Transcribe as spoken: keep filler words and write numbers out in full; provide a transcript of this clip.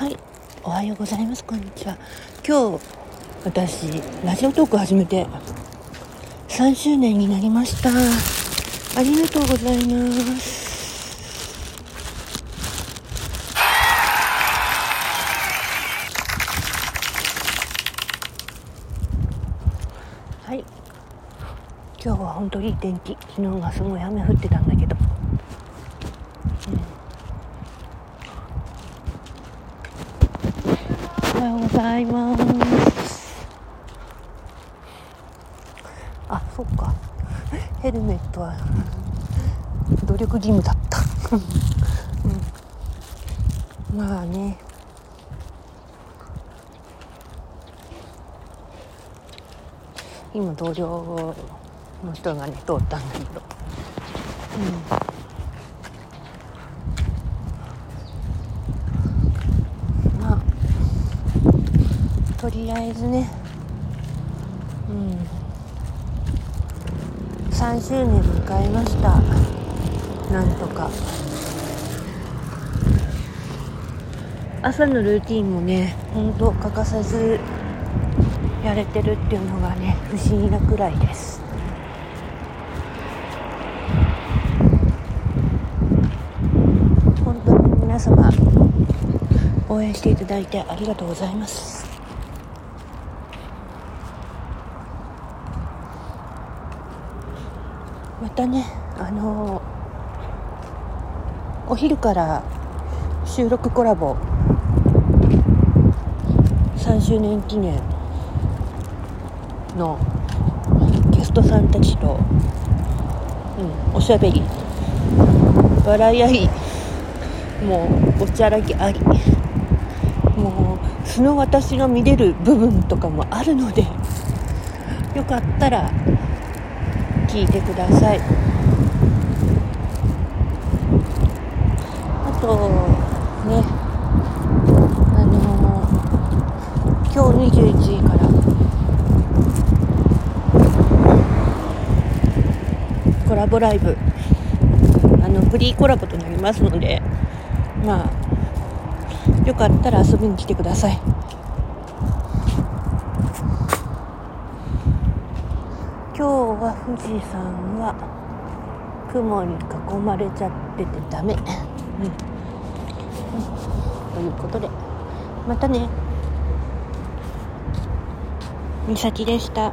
はい、おはようございます、こんにちは。今日私ラジオトーク始めてさんしゅうねんになりました。ありがとうございます。はい、今日は本当にいい天気。昨日がすごい雨降ってたんだけど、おはようございます。あ、そっか。ヘルメットは努力義務だった。うん、まあね。今同僚の人がね通ったんだけど。うん、とりあえずね、うん、さんしゅうねん迎えました。なんとか。朝のルーティンもね、本当欠かさずやれてるっていうのがね、不思議なくらいです。本当に皆様応援していただいてありがとうございます。またね、あのー、お昼から収録コラボさんしゅうねん記念のゲストさんたちと、うん、おしゃべり、笑い合い、もうおちゃらけあり、もう素の私が見れる部分とかもあるので、よかったら聞いてください。あとね、あのー、今日にじゅういちじからコラボライブ、あのフリーコラボとなりますので、まあよかったら遊びに来てください。今日は富士山は雲に囲まれちゃっててダメ、うんうん、ということでまたね。みさきでした。